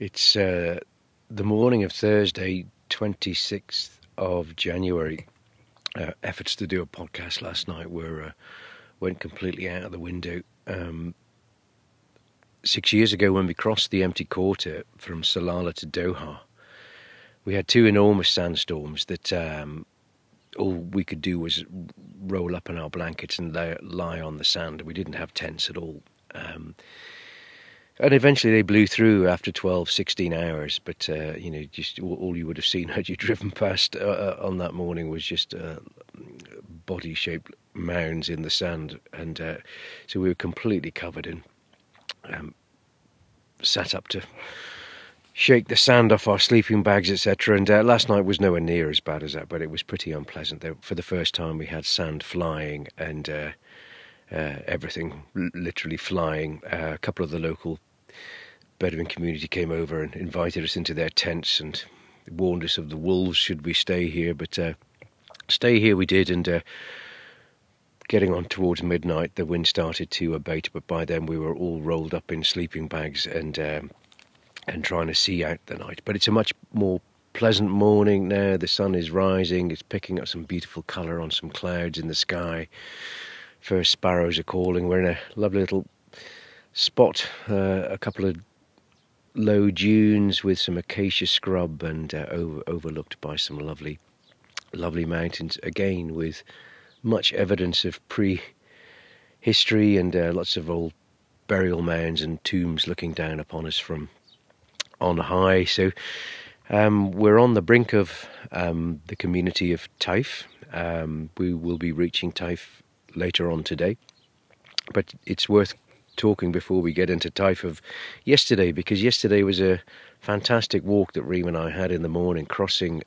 It's the morning of Thursday, 26th of January. Efforts to do a podcast last night went completely out of the window. 6 years ago, when we crossed the empty quarter from Salalah to Doha, we had two enormous sandstorms that all we could do was roll up in our blankets and lie on the sand. We didn't have tents at all. And eventually they blew through after 12, 16 hours. But, just all you would have seen had you driven past on that morning was just body-shaped mounds in the sand. And so we were completely covered and sat up to shake the sand off our sleeping bags, etc. And last night was nowhere near as bad as that, but it was pretty unpleasant. For the first time we had sand flying and everything literally flying. A couple of the local Bedouin community came over and invited us into their tents and warned us of the wolves should we stay here, but stay here we did. And getting on towards midnight the wind started to abate, but by then we were all rolled up in sleeping bags and trying to see out the night. But it's a much more pleasant morning now. The sun is rising, it's picking up some beautiful colour on some clouds in the sky. First sparrows are calling. We're in a lovely little spot, a couple of low dunes with some acacia scrub and overlooked by some lovely mountains, again with much evidence of pre-history and lots of old burial mounds and tombs looking down upon us from on high. So we're on the brink of the community of Taif. We will be reaching Taif later on today, but it's worth talking before we get into Taif of yesterday, because yesterday was a fantastic walk that Reem and I had in the morning, crossing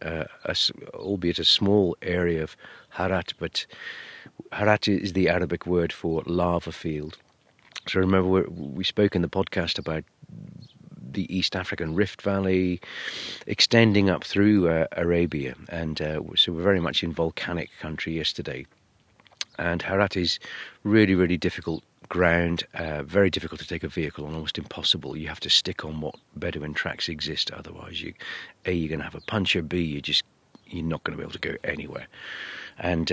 albeit a small area of Harat. But Harat is the Arabic word for lava field. So remember, we spoke in the podcast about the East African Rift Valley extending up through Arabia, and so we're very much in volcanic country yesterday. And Harat is really, really difficult ground, very difficult to take a vehicle on, almost impossible. You have to stick on what Bedouin tracks exist, otherwise you're going to have a puncture, B, you're not going to be able to go anywhere. And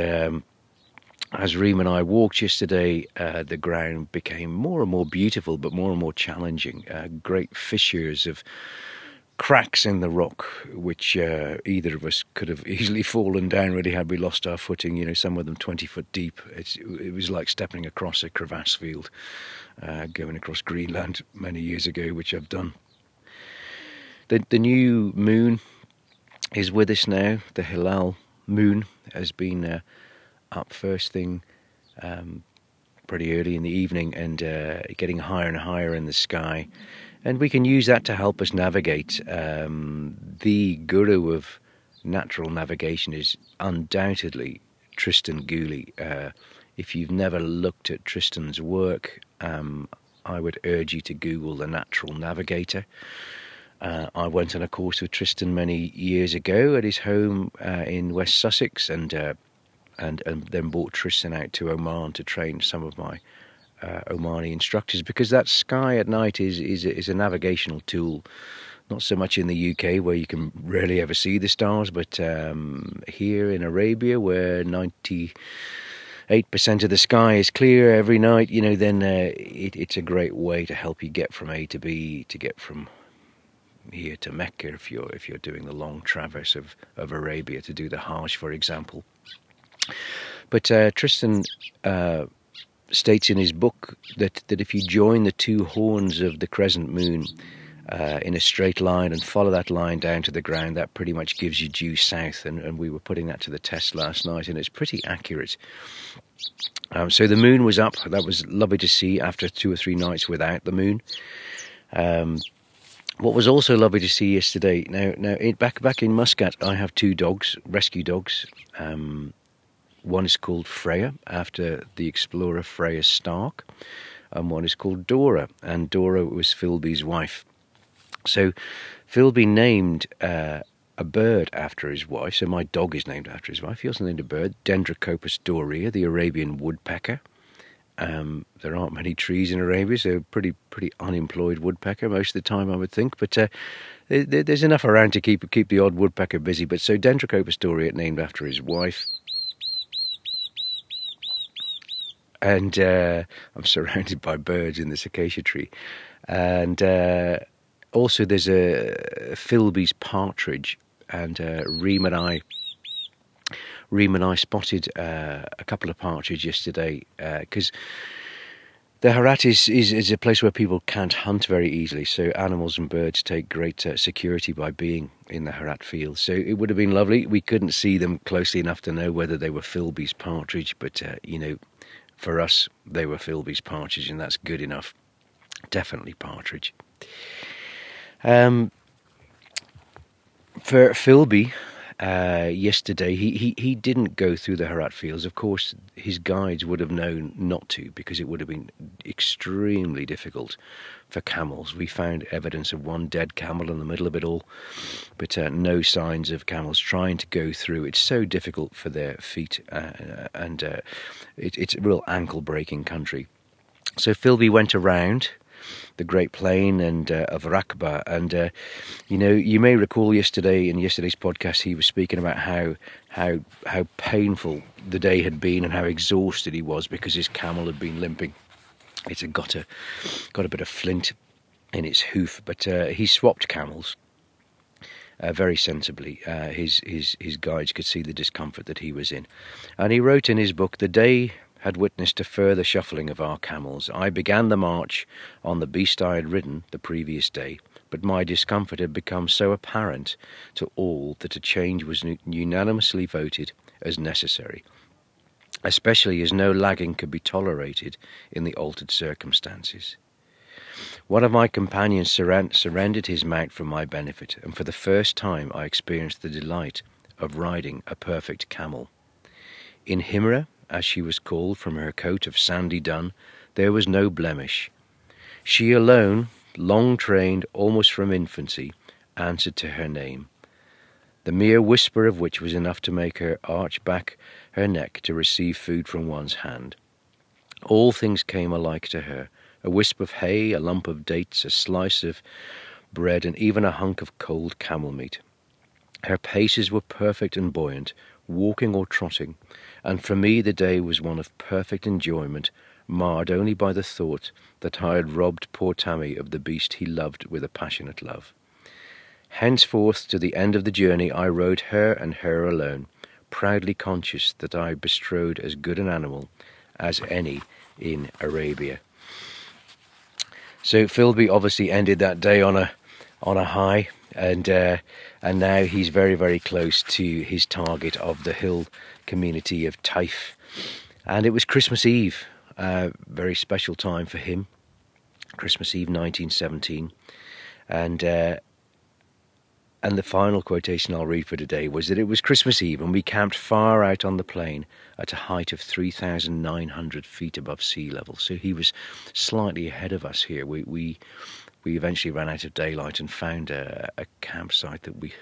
as Reem and I walked yesterday, the ground became more and more beautiful, but more and more challenging. Great fissures of cracks in the rock, which either of us could have easily fallen down really had we lost our footing. Some of them 20 foot deep. It was like stepping across a crevasse field, going across Greenland many years ago, which I've done. The new moon is with us now. The Hilal moon has been up first thing pretty early in the evening, and getting higher and higher in the sky, and we can use that to help us navigate. The guru of natural navigation is undoubtedly Tristan Gooley. If you've never looked at Tristan's work, I would urge you to Google The Natural Navigator. I went on a course with Tristan many years ago at his home in West Sussex, and then brought Tristan out to Oman to train some of my Omani instructors, because that sky at night is a navigational tool. Not so much in the UK, where you can rarely ever see the stars, but here in Arabia, where 98% of the sky is clear every night, then it's a great way to help you get from A to B, to get from here to Mecca if you're doing the long traverse of Arabia to do the Hajj, for example. But Tristan states in his book that if you join the two horns of the crescent moon in a straight line and follow that line down to the ground, that pretty much gives you due south. And we were putting that to the test last night, and it's pretty accurate. So the moon was up. That was lovely to see after two or three nights without the moon. What was also lovely to see yesterday, back in Muscat, I have two dogs, rescue dogs. One is called Freya, after the explorer Freya Stark, and one is called Dora, and Dora was Philby's wife. So Philby named a bird after his wife, so my dog is named after his wife. He also named a bird, Dendrocopus doria, the Arabian woodpecker, There aren't many trees in Arabia, so pretty unemployed woodpecker most of the time, I would think. But there's enough around to keep the odd woodpecker busy. But so Dendrocopus doria, named after his wife. And I'm surrounded by birds in this acacia tree. And also there's a Philby's partridge. And Reem and I spotted a couple of partridge yesterday because the Harat is a place where people can't hunt very easily, so animals and birds take great security by being in the Harat field. So it would have been lovely. We couldn't see them closely enough to know whether they were Philby's partridge, but for us they were Philby's partridge, and that's good enough. Definitely partridge. For Philby, yesterday, he didn't go through the Harat fields. Of course, his guides would have known not to, because it would have been extremely difficult for camels. We found evidence of one dead camel in the middle of it all, but no signs of camels trying to go through. It's so difficult for their feet, and it's a real ankle-breaking country. So Philby went around the Great Plain and of Rakbah, and you may recall yesterday in yesterday's podcast he was speaking about how painful the day had been and how exhausted he was because his camel had been limping. It's got a bit of flint in its hoof, but he swapped camels very sensibly. His guides could see the discomfort that he was in, and he wrote in his book, "The day had witnessed a further shuffling of our camels. I began the march on the beast I had ridden the previous day, but my discomfort had become so apparent to all that a change was unanimously voted as necessary, especially as no lagging could be tolerated in the altered circumstances. One of my companions surrendered his mount for my benefit, and for the first time I experienced the delight of riding a perfect camel. In Himra, as she was called from her coat of sandy dun, there was no blemish. She alone, long-trained almost from infancy, answered to her name, the mere whisper of which was enough to make her arch back her neck to receive food from one's hand. All things came alike to her, a wisp of hay, a lump of dates, a slice of bread, and even a hunk of cold camel meat. Her paces were perfect and buoyant, walking or trotting, and for me the day was one of perfect enjoyment, marred only by the thought that I had robbed poor Tammy of the beast he loved with a passionate love. Henceforth, to the end of the journey, I rode her and her alone, proudly conscious that I bestrode as good an animal as any in Arabia." So Philby obviously ended that day on a high, and now he's very, very close to his target of the hill community of Taif. And it was Christmas Eve, a very special time for him, Christmas Eve 1917. And the final quotation I'll read for today was that it was Christmas Eve and we camped far out on the plain at a height of 3,900 feet above sea level. So he was slightly ahead of us here. We eventually ran out of daylight and found a campsite that we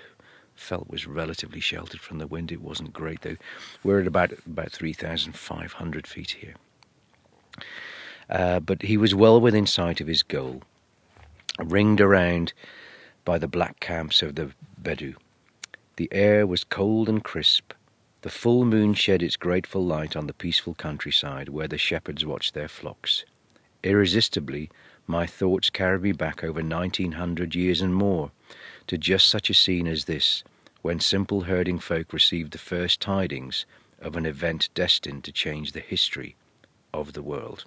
felt was relatively sheltered from the wind. It wasn't great, though. We're at about 3,500 feet here. But he was well within sight of his goal, ringed around by the black camps of the Bedou. The air was cold and crisp. The full moon shed its grateful light on the peaceful countryside where the shepherds watched their flocks. Irresistibly, my thoughts carried me back over 1900 years and more, to just such a scene as this, when simple herding folk received the first tidings of an event destined to change the history of the world.